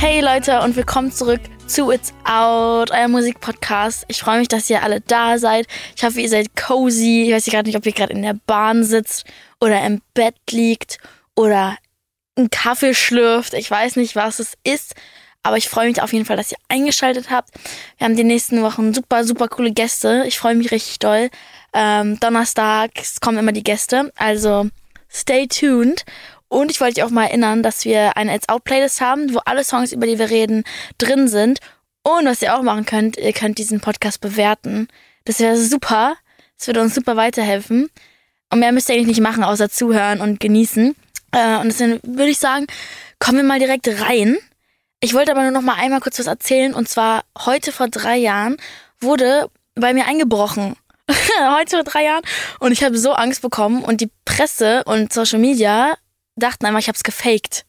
Hey Leute und willkommen zurück zu It's Out, euer Musikpodcast. Ich freue mich, dass ihr alle da seid. Ich hoffe, ihr seid cozy. Ich weiß gerade nicht, ob ihr gerade in der Bahn sitzt oder im Bett liegt oder einen Kaffee schlürft. Ich weiß nicht, was es ist, aber ich freue mich auf jeden Fall, dass ihr eingeschaltet habt. Wir haben die nächsten Wochen super, super coole Gäste. Ich freue mich richtig doll. Donnerstags kommen immer die Gäste, also stay tuned. Und ich wollte dich auch mal erinnern, dass wir eine It's Out Playlist haben, wo alle Songs, über die wir reden, drin sind. Und was ihr auch machen könnt, ihr könnt diesen Podcast bewerten. Das wäre super. Das würde uns super weiterhelfen. Und mehr müsst ihr eigentlich nicht machen, außer zuhören und genießen. Und deswegen würde ich sagen, kommen wir mal direkt rein. Ich wollte aber nur noch mal einmal kurz was erzählen. Und zwar heute vor 3 Jahren wurde bei mir eingebrochen. Heute vor 3 Jahren. Und ich habe so Angst bekommen. Und die Presse und Social Media dachten einfach, ich hab's gefaked.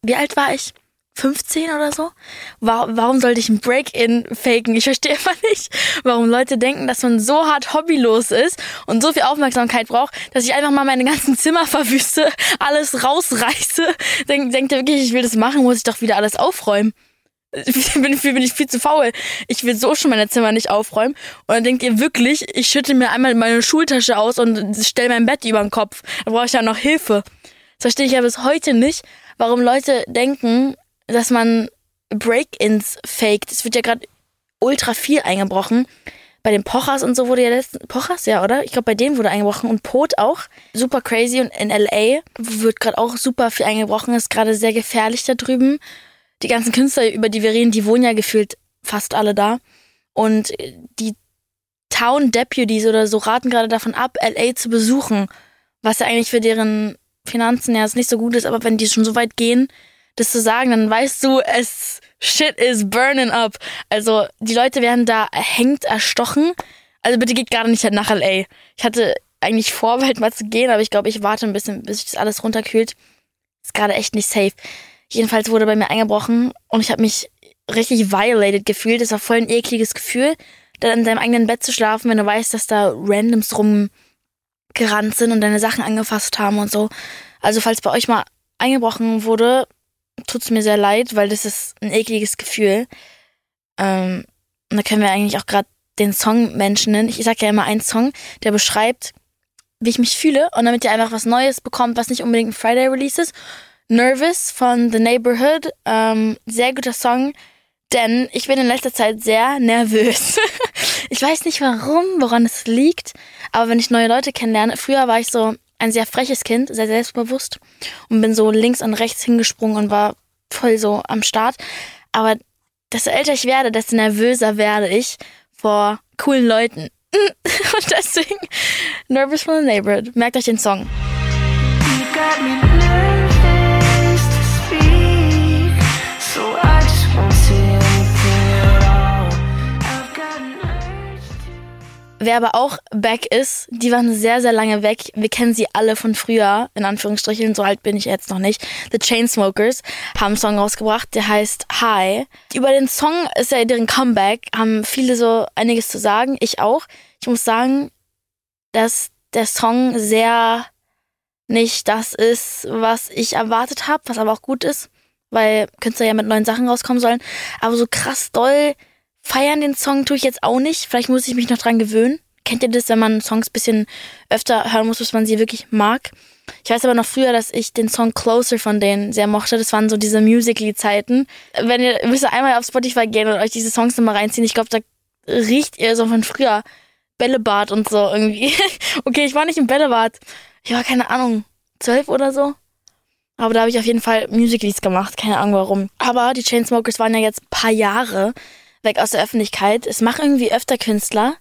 Wie alt war ich? 15 oder so? Warum sollte ich ein Break-In faken? Ich verstehe immer nicht, warum Leute denken, dass man so hart hobbylos ist und so viel Aufmerksamkeit braucht, dass ich einfach mal meine ganzen Zimmer verwüste, alles rausreiße. Denkt ihr wirklich, ich will das machen, muss ich doch wieder alles aufräumen. Bin ich viel zu faul. Ich will so schon meine Zimmer nicht aufräumen. Und dann denkt ihr wirklich, ich schüttel mir einmal meine Schultasche aus und stelle mein Bett über den Kopf. Da brauche ich ja noch Hilfe. Das verstehe ich ja bis heute nicht, warum Leute denken, dass man Break-Ins faked. Es wird ja gerade ultra viel eingebrochen. Bei den Pochers und so wurde ja Pochers, ja, oder? Ich glaube, bei denen wurde eingebrochen. Und Pot auch. Super crazy. Und in L.A. wird gerade auch super viel eingebrochen. Ist gerade sehr gefährlich da drüben. Die ganzen Künstler, über die wir reden, die wohnen ja gefühlt fast alle da. Und die Town Deputies oder so raten gerade davon ab, L.A. zu besuchen. Was ja eigentlich für deren Finanzen ja nicht so gut ist, aber wenn die schon so weit gehen, das zu sagen, dann weißt du, shit is burning up. Also die Leute werden da erhängt, erstochen. Also bitte geht gerade nicht nach L.A. Ich hatte eigentlich vor, bald mal zu gehen, aber ich glaube, ich warte ein bisschen, bis sich das alles runterkühlt. Ist gerade echt nicht safe. Jedenfalls wurde bei mir eingebrochen und ich habe mich richtig violated gefühlt. Das war voll ein ekliges Gefühl, dann in deinem eigenen Bett zu schlafen, wenn du weißt, dass da Randoms rumgerannt sind und deine Sachen angefasst haben und so. Also falls bei euch mal eingebrochen wurde, tut's mir sehr leid, weil das ist ein ekliges Gefühl. Und da können wir eigentlich auch gerade den Song Menschen nennen. Ich sag ja immer einen Song, der beschreibt, wie ich mich fühle. Und damit ihr einfach was Neues bekommt, was nicht unbedingt ein Friday-Release ist. Nervous von The Neighborhood, sehr guter Song, denn ich bin in letzter Zeit sehr nervös. Ich weiß nicht warum, woran es liegt, aber wenn ich neue Leute kennenlerne, früher war ich so ein sehr freches Kind, sehr selbstbewusst und bin so links und rechts hingesprungen und war voll so am Start, aber desto älter ich werde, desto nervöser werde ich vor coolen Leuten. Und deswegen Nervous from the Neighborhood, merkt euch den Song. Wer aber auch back ist, die waren sehr, sehr lange weg. Wir kennen sie alle von früher, in Anführungsstrichen. So alt bin ich jetzt noch nicht. The Chainsmokers haben einen Song rausgebracht, der heißt Hi. Über den Song ist ja deren Comeback, haben viele so einiges zu sagen. Ich auch. Ich muss sagen, dass der Song sehr nicht das ist, was ich erwartet habe, was aber auch gut ist, weil Künstler ja mit neuen Sachen rauskommen sollen. Aber so krass doll feiern den Song tue ich jetzt auch nicht. Vielleicht muss ich mich noch dran gewöhnen. Kennt ihr das, wenn man Songs ein bisschen öfter hören muss, bis man sie wirklich mag? Ich weiß aber noch früher, dass ich den Song Closer von denen sehr mochte. Das waren so diese Musical.ly-Zeiten. Wenn ihr müsst einmal auf Spotify gehen und euch diese Songs nochmal reinziehen. Ich glaube, da riecht ihr so von früher Bällebad und so irgendwie. Okay, ich war nicht im Bällebad. Ich war, keine Ahnung, 12 oder so. Aber da habe ich auf jeden Fall Musical.lys gemacht. Keine Ahnung, warum. Aber die Chainsmokers waren ja jetzt ein paar Jahre weg aus der Öffentlichkeit. Es machen irgendwie öfter Künstler.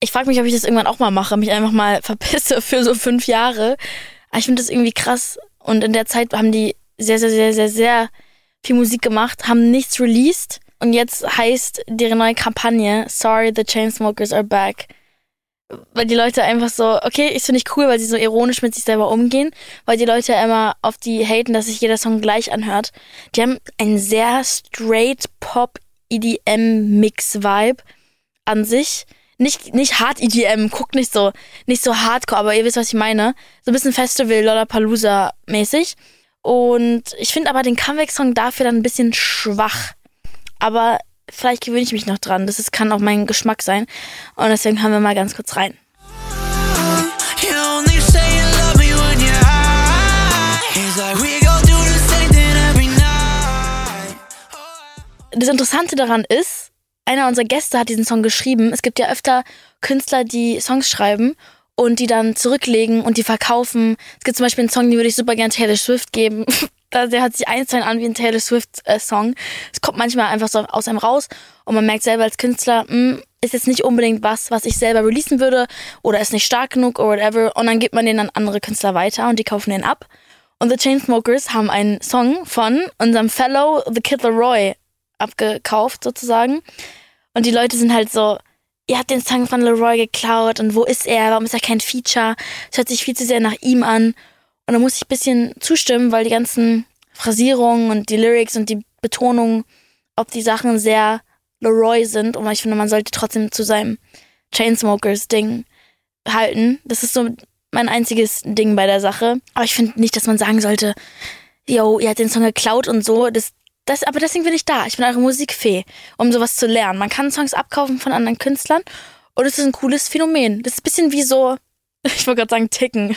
Ich frage mich, ob ich das irgendwann auch mal mache, mich einfach mal verpisse für so 5 Jahre. Aber ich finde das irgendwie krass. Und in der Zeit haben die sehr, sehr, sehr, sehr, sehr viel Musik gemacht, haben nichts released. Und jetzt heißt deren neue Kampagne Sorry, the Chainsmokers are back. Weil die Leute einfach so, okay, ich finde ich cool, weil sie so ironisch mit sich selber umgehen, weil die Leute immer auf die haten, dass sich jeder Song gleich anhört. Die haben einen sehr straight Pop EDM-Mix-Vibe an sich. Nicht hart EDM, guckt nicht so hardcore, aber ihr wisst, was ich meine. So ein bisschen Festival Lollapalooza-mäßig. Und ich finde aber den Comeback-Song dafür dann ein bisschen schwach. Aber vielleicht gewöhne ich mich noch dran. Das kann auch mein Geschmack sein. Und deswegen hören wir mal ganz kurz rein. Das Interessante daran ist, einer unserer Gäste hat diesen Song geschrieben. Es gibt ja öfter Künstler, die Songs schreiben und die dann zurücklegen und die verkaufen. Es gibt zum Beispiel einen Song, den würde ich super gerne Taylor Swift geben. Der hat sich einzeln an wie ein Taylor Swift-Song. Es kommt manchmal einfach so aus einem raus und man merkt selber als Künstler, ist jetzt nicht unbedingt was ich selber releasen würde oder ist nicht stark genug oder whatever. Und dann gibt man den an andere Künstler weiter und die kaufen den ab. Und The Chainsmokers haben einen Song von unserem Fellow The Kid LAROI abgekauft sozusagen. Und die Leute sind halt so, ihr habt den Song von LAROI geklaut und wo ist er? Warum ist er kein Feature? Es hört sich viel zu sehr nach ihm an. Und da muss ich ein bisschen zustimmen, weil die ganzen Phrasierungen und die Lyrics und die Betonung auf die Sachen sehr LAROI sind. Und ich finde, man sollte trotzdem zu seinem Chainsmokers-Ding halten. Das ist so mein einziges Ding bei der Sache. Aber ich finde nicht, dass man sagen sollte, yo, ihr habt den Song geklaut und so. Aber deswegen bin ich da. Ich bin eure Musikfee, um sowas zu lernen. Man kann Songs abkaufen von anderen Künstlern und es ist ein cooles Phänomen. Das ist ein bisschen wie so... Ich wollte gerade sagen, ticken.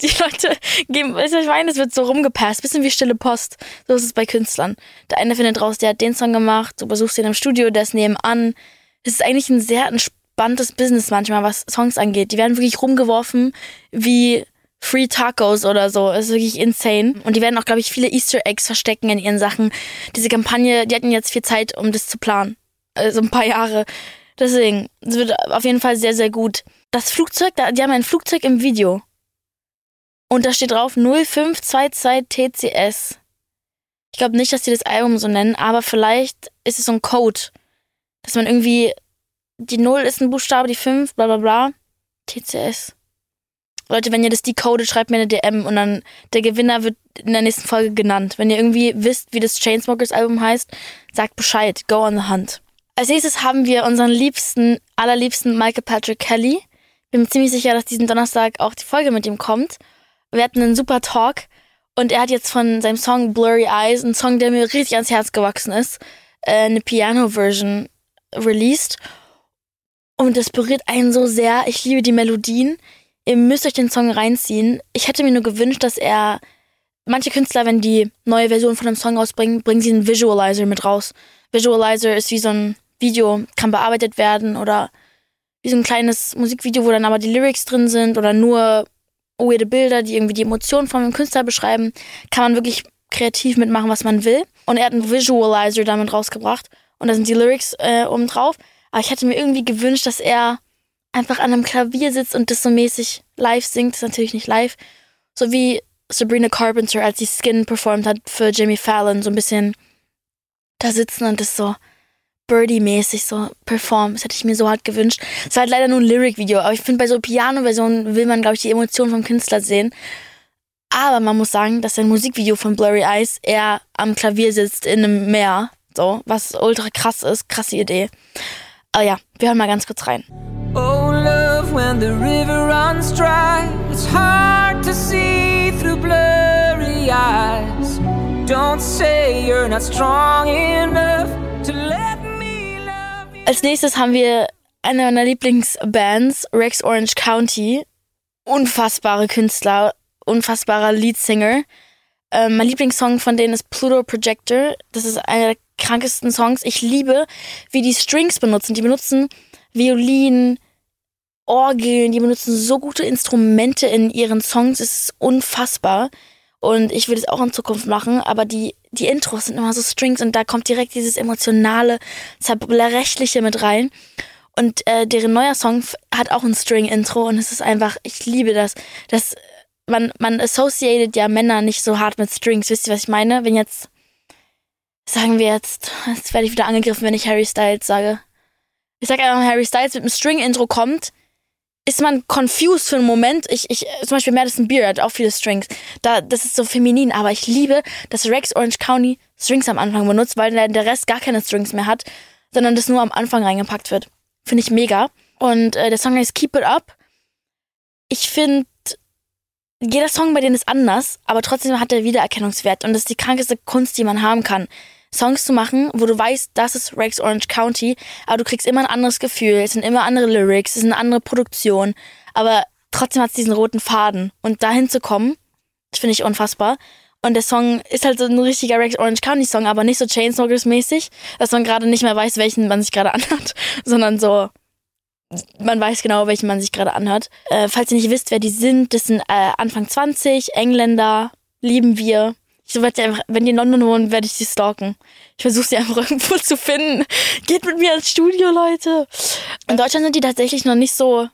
Die Leute geben, ich meine, es wird so rumgepasst. Bisschen wie stille Post. So ist es bei Künstlern. Der eine findet raus, der hat den Song gemacht, du besuchst ihn im Studio, der ist nebenan. Es ist eigentlich ein sehr entspanntes Business manchmal, was Songs angeht. Die werden wirklich rumgeworfen wie Free Tacos oder so. Das ist wirklich insane. Und die werden auch, glaube ich, viele Easter Eggs verstecken in ihren Sachen. Diese Kampagne, die hatten jetzt viel Zeit, um das zu planen. Also ein paar Jahre. Deswegen, es wird auf jeden Fall sehr, sehr gut. Das Flugzeug, die haben ein Flugzeug im Video. Und da steht drauf 0522TCS. Ich glaube nicht, dass die das Album so nennen, aber vielleicht ist es so ein Code. Dass man irgendwie, die 0 ist ein Buchstabe, die 5, bla bla bla, TCS. Leute, wenn ihr das decodet, schreibt mir eine DM und dann der Gewinner wird in der nächsten Folge genannt. Wenn ihr irgendwie wisst, wie das Chainsmokers-Album heißt, sagt Bescheid, go on the hunt. Als nächstes haben wir unseren allerliebsten Michael Patrick Kelly. Bin mir ziemlich sicher, dass diesen Donnerstag auch die Folge mit ihm kommt. Wir hatten einen super Talk und er hat jetzt von seinem Song Blurry Eyes, einen Song, der mir richtig ans Herz gewachsen ist, eine Piano-Version released. Und das berührt einen so sehr. Ich liebe die Melodien. Ihr müsst euch den Song reinziehen. Ich hätte mir nur gewünscht, dass er... Manche Künstler, wenn die neue Version von einem Song rausbringen, bringen sie einen Visualizer mit raus. Visualizer ist wie so ein Video, kann bearbeitet werden oder wie so ein kleines Musikvideo, wo dann aber die Lyrics drin sind oder nur weirde Bilder, die irgendwie die Emotionen von einem Künstler beschreiben, kann man wirklich kreativ mitmachen, was man will. Und er hat einen Visualizer damit rausgebracht und da sind die Lyrics oben drauf. Aber ich hätte mir irgendwie gewünscht, dass er einfach an einem Klavier sitzt und das so mäßig live singt. Das ist natürlich nicht live. So wie Sabrina Carpenter, als sie Skin performt hat für Jimmy Fallon, so ein bisschen da sitzen und das so Birdie-mäßig so performen. Das hätte ich mir so hart gewünscht. Es war halt leider nur ein Lyric-Video, aber ich finde, bei so Piano-Versionen will man, glaube ich, die Emotionen vom Künstler sehen. Aber man muss sagen, dass sein Musikvideo von Blurry Eyes eher am Klavier sitzt in einem Meer, so, was ultra krass ist. Krasse Idee. Aber ja, wir hören mal ganz kurz rein. Oh, love, when the river runs dry, it's hard to see through blurry eyes. Don't say you're not strong enough to let me love you. Als nächstes haben wir eine meiner Lieblingsbands, Rex Orange County. Unfassbare Künstler, unfassbarer Leadsinger. Mein Lieblingssong von denen ist Pluto Projector. Das ist einer der krankesten Songs. Ich liebe, wie die Strings benutzen. Die benutzen Violinen, Orgeln, die benutzen so gute Instrumente in ihren Songs. Es ist unfassbar. Und ich will es auch in Zukunft machen, aber die Intros sind immer so Strings und da kommt direkt dieses emotionale, zerbrechliche mit rein. Und deren neuer Song hat auch ein String-Intro und es ist einfach, ich liebe das. Man associated ja Männer nicht so hart mit Strings, wisst ihr, was ich meine? Wenn jetzt, sagen wir jetzt werde ich wieder angegriffen, wenn ich Harry Styles sage. Ich sage einfach, Harry Styles mit einem String-Intro kommt, ist man confused für einen Moment. Ich zum Beispiel Madison Beer hat auch viele Strings. Das ist so feminin, aber ich liebe, dass Rex Orange County Strings am Anfang benutzt, weil der Rest gar keine Strings mehr hat, sondern das nur am Anfang reingepackt wird. Finde ich mega. Und der Song heißt Keep It Up. Ich finde, Jeder Song bei denen ist anders, aber trotzdem hat er Wiedererkennungswert und das ist die krankeste Kunst, die man haben kann. Songs zu machen, wo du weißt, das ist Rex Orange County, aber du kriegst immer ein anderes Gefühl, es sind immer andere Lyrics, es ist eine andere Produktion, aber trotzdem hat es diesen roten Faden. Und dahin zu kommen, finde ich unfassbar. Und der Song ist halt so ein richtiger Rex Orange County Song, aber nicht so Chainsmokers-mäßig, dass man gerade nicht mehr weiß, welchen man sich gerade anhört, sondern so, man weiß genau, welchen man sich gerade anhört. Falls ihr nicht wisst, wer die sind, das sind Anfang 20, Engländer, lieben wir. Ich werde einfach, wenn die in London wohnen, werde ich sie stalken. Ich versuche sie einfach irgendwo zu finden. Geht mit mir ins Studio, Leute. In Deutschland sind die tatsächlich noch nicht so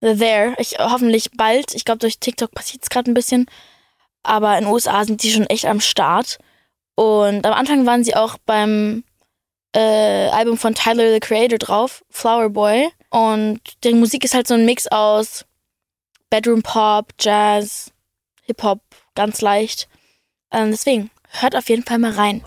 there. Hoffentlich bald. Ich glaube, durch TikTok passiert es gerade ein bisschen. Aber in den USA sind die schon echt am Start. Und am Anfang waren sie auch beim Album von Tyler the Creator drauf, Flower Boy. Und deren Musik ist halt so ein Mix aus Bedroom Pop, Jazz, Hip-Hop, ganz leicht. Deswegen, hört auf jeden Fall mal rein.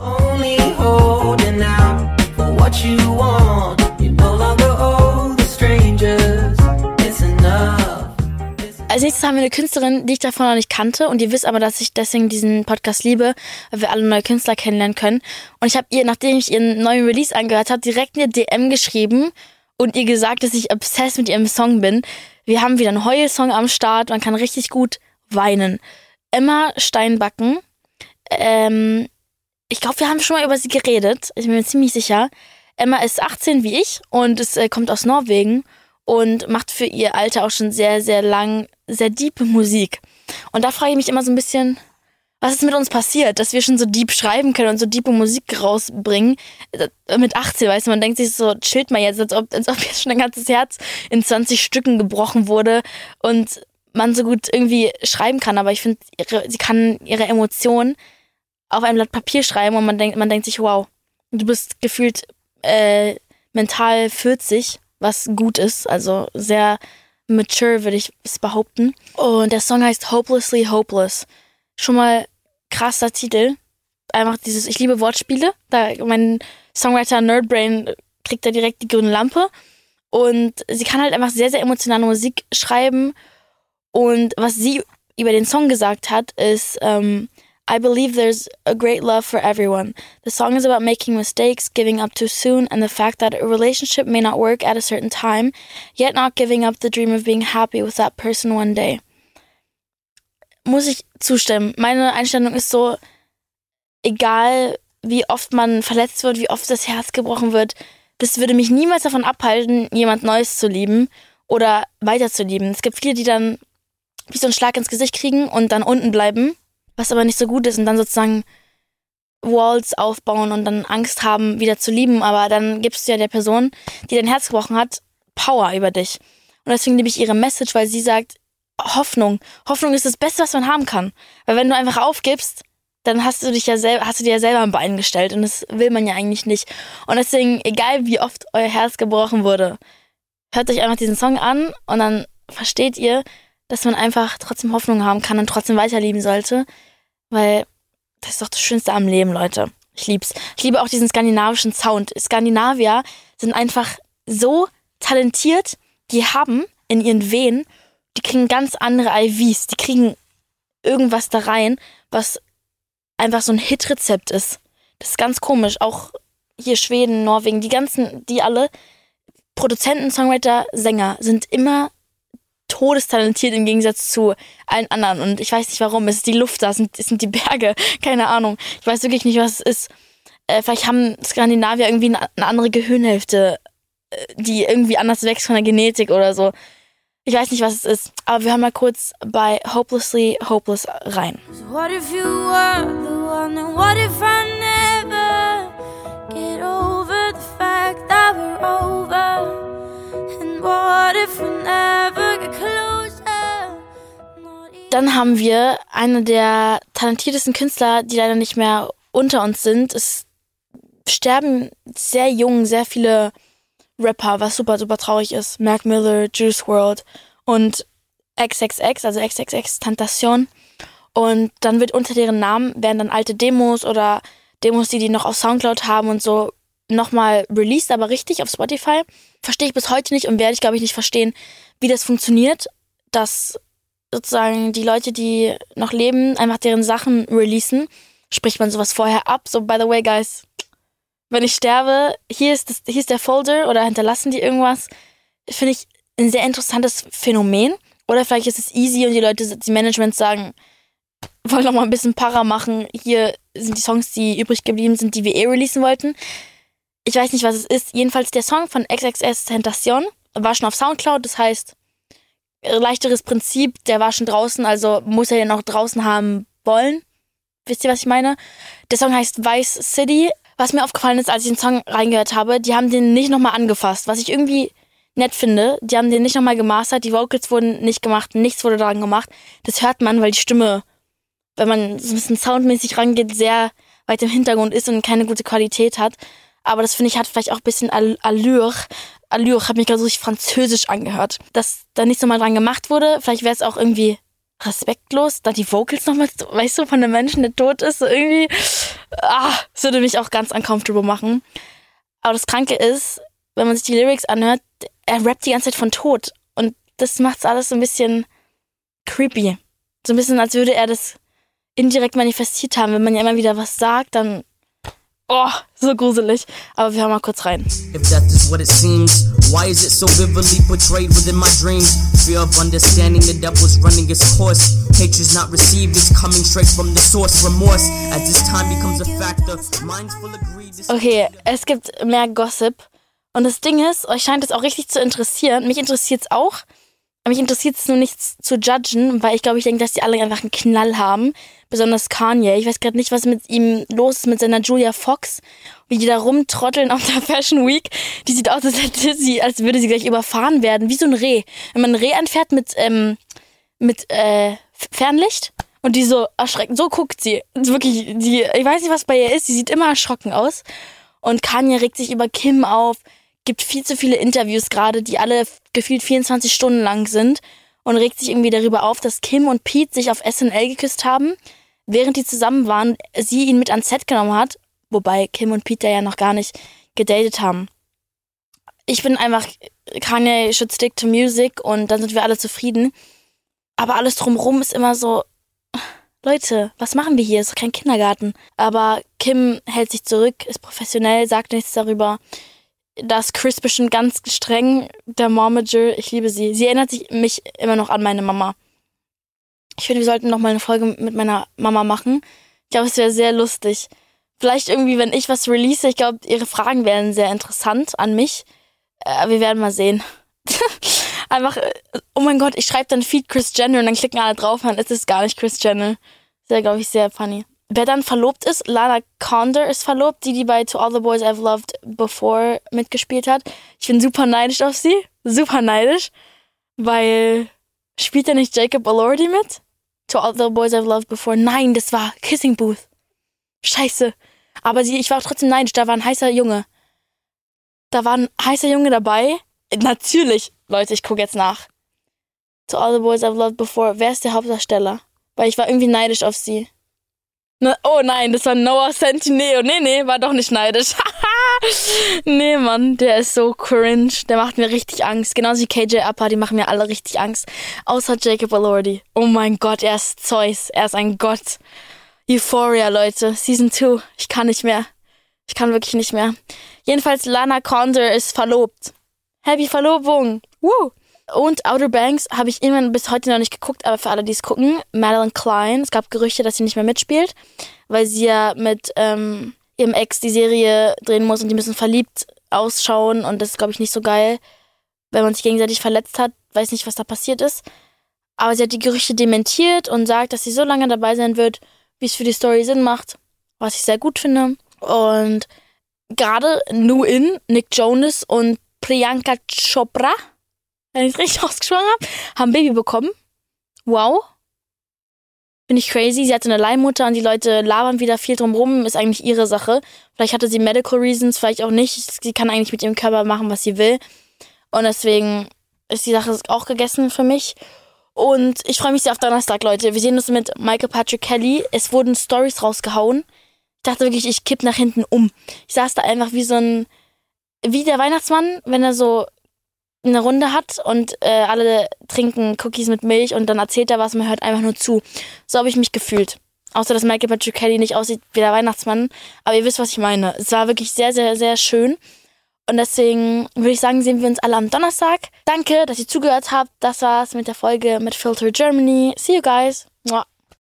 Als nächstes haben wir eine Künstlerin, die ich davon noch nicht kannte. Und ihr wisst aber, dass ich deswegen diesen Podcast liebe, weil wir alle neue Künstler kennenlernen können. Und ich habe ihr, nachdem ich ihren neuen Release angehört habe, direkt eine DM geschrieben und ihr gesagt, dass ich obsessed mit ihrem Song bin. Wir haben wieder einen Heul-Song am Start. Man kann richtig gut weinen. Emma Steinbacken. Ich glaube, wir haben schon mal über sie geredet. Ich bin mir ziemlich sicher. Emma ist 18 wie ich und kommt aus Norwegen und macht für ihr Alter auch schon sehr, sehr lang, sehr deepe Musik. Und da frage ich mich immer so ein bisschen, was ist mit uns passiert, dass wir schon so deep schreiben können und so deepe Musik rausbringen. Mit 18, weißt du, man denkt sich so, chillt mal jetzt, als ob jetzt schon ein ganzes Herz in 20 Stücken gebrochen wurde und man so gut irgendwie schreiben kann, aber ich finde, sie kann ihre Emotionen auf ein Blatt Papier schreiben und man denkt sich, wow, du bist gefühlt mental 40, was gut ist, also sehr mature, würde ich es behaupten. Und der Song heißt Hopelessly Hopeless. Schon mal krasser Titel. Einfach dieses, ich liebe Wortspiele. Da mein Songwriter Nerdbrain kriegt da direkt die grüne Lampe. Und sie kann halt einfach sehr, sehr emotionale Musik schreiben. Und was sie über den Song gesagt hat, ist I believe there's a great love for everyone. The song is about making mistakes, giving up too soon, and the fact that a relationship may not work at a certain time, yet not giving up the dream of being happy with that person one day. Muss ich zustimmen. Meine Einstellung ist so, egal wie oft man verletzt wird, wie oft das Herz gebrochen wird, das würde mich niemals davon abhalten, jemand Neues zu lieben oder weiter zu lieben. Es gibt viele, die dann wie so einen Schlag ins Gesicht kriegen und dann unten bleiben, was aber nicht so gut ist und dann sozusagen Walls aufbauen und dann Angst haben, wieder zu lieben, aber dann gibst du ja der Person, die dein Herz gebrochen hat, Power über dich. Und deswegen liebe ich ihre Message, weil sie sagt, Hoffnung. Hoffnung ist das Beste, was man haben kann. Weil wenn du einfach aufgibst, dann hast du dir ja selber ein Bein gestellt und das will man ja eigentlich nicht. Und deswegen, egal wie oft euer Herz gebrochen wurde, hört euch einfach diesen Song an und dann versteht ihr, dass man einfach trotzdem Hoffnung haben kann und trotzdem weiterlieben sollte, weil das ist doch das Schönste am Leben, Leute. Ich lieb's. Ich liebe auch diesen skandinavischen Sound. Skandinavier sind einfach so talentiert, die haben in ihren Venen, die kriegen ganz andere IVs, die kriegen irgendwas da rein, was einfach so ein Hitrezept ist. Das ist ganz komisch. Auch hier Schweden, Norwegen, die alle, Produzenten, Songwriter, Sänger sind immer todestalentiert im Gegensatz zu allen anderen. Und ich weiß nicht warum. Es ist die Luft da, es sind die Berge. Keine Ahnung. Ich weiß wirklich nicht, was es ist. Vielleicht haben Skandinavier irgendwie eine andere Gehirnhälfte, die irgendwie anders wächst von der Genetik oder so. Ich weiß nicht, was es ist. Aber wir hören mal kurz bei Hopelessly Hopeless rein. So what if you were the one and what if I never get over the fact that we're over and what if we never get closer. Dann haben wir eine der talentiertesten Künstler, die leider nicht mehr unter uns sind. Es sterben sehr jung, sehr viele Rapper, was super, super traurig ist. Mac Miller, Juice WRLD und XXX, also XXXTentacion. Und dann wird unter deren Namen werden dann alte Demos oder Demos, die noch auf Soundcloud haben und so, nochmal released, aber richtig auf Spotify. Verstehe ich bis heute nicht und werde ich, glaube ich, nicht verstehen, wie das funktioniert, dass sozusagen die Leute, die noch leben, einfach deren Sachen releasen, spricht man sowas vorher ab. So, by the way, guys, wenn ich sterbe, hier ist der Folder, oder hinterlassen die irgendwas. Finde ich ein sehr interessantes Phänomen. Oder vielleicht ist es easy und die Leute, die Management sagen, wollen noch mal ein bisschen Para machen. Hier sind die Songs, die übrig geblieben sind, die wir releasen wollten. Ich weiß nicht, was es ist. Jedenfalls der Song von XXXTentacion war schon auf Soundcloud. Das heißt, leichteres Prinzip, der war schon draußen, also muss er den auch draußen haben wollen. Wisst ihr, was ich meine? Der Song heißt Vice City. Was mir aufgefallen ist, als ich den Song reingehört habe, die haben den nicht nochmal angefasst. Was ich irgendwie nett finde, die haben den nicht nochmal gemastert, die Vocals wurden nicht gemacht, nichts wurde dran gemacht. Das hört man, weil die Stimme, wenn man so ein bisschen soundmäßig rangeht, sehr weit im Hintergrund ist und keine gute Qualität hat. Aber das, finde ich, hat vielleicht auch ein bisschen Allure, hat mich gerade so richtig französisch angehört. Dass da nichts nochmal dran gemacht wurde, vielleicht wäre es auch irgendwie respektlos, da die Vocals nochmal, weißt du, von einem Menschen, der tot ist, so irgendwie, das würde mich auch ganz uncomfortable machen. Aber das Kranke ist, wenn man sich die Lyrics anhört, er rappt die ganze Zeit von Tod. Und das macht's alles so ein bisschen creepy. So ein bisschen, als würde er das indirekt manifestiert haben. Wenn man ja immer wieder was sagt, dann so gruselig. Aber wir hören mal kurz rein. If that is what it seems, why is it so vividly portrayed within my dreams? Fear of understanding the devil's running its course. Hatred's not received, it's coming straight from the source. Remorse, as this time becomes a factor. Minds full of greed. Okay, es gibt mehr Gossip. Und das Ding ist, euch scheint es auch richtig zu interessieren. Mich interessiert es auch. Mich interessiert es nur nichts zu judgen, weil ich glaube, ich denke, dass die alle einfach einen Knall haben. Besonders Kanye. Ich weiß gerade nicht, was mit ihm los ist, mit seiner Julia Fox. Wie die da rumtrotteln auf der Fashion Week. Die sieht aus, als würde sie gleich überfahren werden. Wie so ein Reh. Wenn man ein Reh anfährt mit Fernlicht und die so erschreckt. So guckt sie. Wirklich, ich weiß nicht, was bei ihr ist. Sie sieht immer erschrocken aus. Und Kanye regt sich über Kim auf. Gibt viel zu viele Interviews gerade, die alle gefühlt 24 Stunden lang sind, und regt sich irgendwie darüber auf, dass Kim und Pete sich auf SNL geküsst haben, während die zusammen waren, sie ihn mit ans Set genommen hat, wobei Kim und Pete ja noch gar nicht gedatet haben. Ich bin einfach, Kanye should stick to music, und dann sind wir alle zufrieden. Aber alles drumrum ist immer so, Leute, was machen wir hier? Ist doch kein Kindergarten. Aber Kim hält sich zurück, ist professionell, sagt nichts darüber. Da ist Kris bestimmt ganz streng, der Momager. Ich liebe sie. Sie erinnert mich immer noch an meine Mama. Ich finde, wir sollten noch mal eine Folge mit meiner Mama machen. Ich glaube, es wäre sehr lustig. Vielleicht irgendwie, wenn ich was release, ich glaube, ihre Fragen wären sehr interessant an mich. Wir werden mal sehen. Einfach, oh mein Gott, ich schreibe dann Feed Kris Jenner und dann klicken alle drauf und dann ist es gar nicht Kris Jenner. Das wäre, glaube ich, sehr funny. Wer dann verlobt ist, Lana Condor ist verlobt, die bei To All The Boys I've Loved Before mitgespielt hat. Ich bin super neidisch auf sie. Super neidisch. Weil, spielt er nicht Jacob Elordi mit? To All The Boys I've Loved Before. Nein, das war Kissing Booth. Scheiße. Aber ich war auch trotzdem neidisch. Da war ein heißer Junge dabei. Natürlich. Leute, ich gucke jetzt nach. To All The Boys I've Loved Before. Wer ist der Hauptdarsteller? Weil ich war irgendwie neidisch auf sie. Oh nein, das war Noah Centineo. Nee, war doch nicht neidisch. Nee, Mann, der ist so cringe. Der macht mir richtig Angst. Genauso wie KJ Apa, die machen mir alle richtig Angst. Außer Jacob Elordi. Oh mein Gott, er ist Zeus. Er ist ein Gott. Euphoria, Leute. Season 2. Ich kann nicht mehr. Ich kann wirklich nicht mehr. Jedenfalls, Lana Condor ist verlobt. Happy Verlobung. Woo! Und Outer Banks habe ich immer bis heute noch nicht geguckt, aber für alle, die es gucken, Madeleine Klein. Es gab Gerüchte, dass sie nicht mehr mitspielt, weil sie ja mit ihrem Ex die Serie drehen muss und die müssen verliebt ausschauen und das ist, glaube ich, nicht so geil, wenn man sich gegenseitig verletzt hat. Weiß nicht, was da passiert ist. Aber sie hat die Gerüchte dementiert und sagt, dass sie so lange dabei sein wird, wie es für die Story Sinn macht, was ich sehr gut finde. Und gerade New In, Nick Jonas und Priyanka Chopra, wenn ich es richtig ausgesprochen habe, haben ein Baby bekommen. Wow. Finde ich crazy. Sie hatte eine Leihmutter und die Leute labern wieder viel drum rum. Ist eigentlich ihre Sache. Vielleicht hatte sie medical reasons, vielleicht auch nicht. Sie kann eigentlich mit ihrem Körper machen, was sie will. Und deswegen ist die Sache auch gegessen für mich. Und ich freue mich sehr auf Donnerstag, Leute. Wir sehen uns mit Michael Patrick Kelly. Es wurden Stories rausgehauen. Ich dachte wirklich, ich kipp nach hinten um. Ich saß da einfach wie der Weihnachtsmann, wenn er so eine Runde hat und alle trinken Cookies mit Milch und dann erzählt er was und man hört einfach nur zu. So habe ich mich gefühlt. Außer, dass Michael Patrick Kelly nicht aussieht wie der Weihnachtsmann. Aber ihr wisst, was ich meine. Es war wirklich sehr, sehr, sehr schön. Und deswegen würde ich sagen, sehen wir uns alle am Donnerstag. Danke, dass ihr zugehört habt. Das war's mit der Folge mit Filter Germany. See you guys. Mua.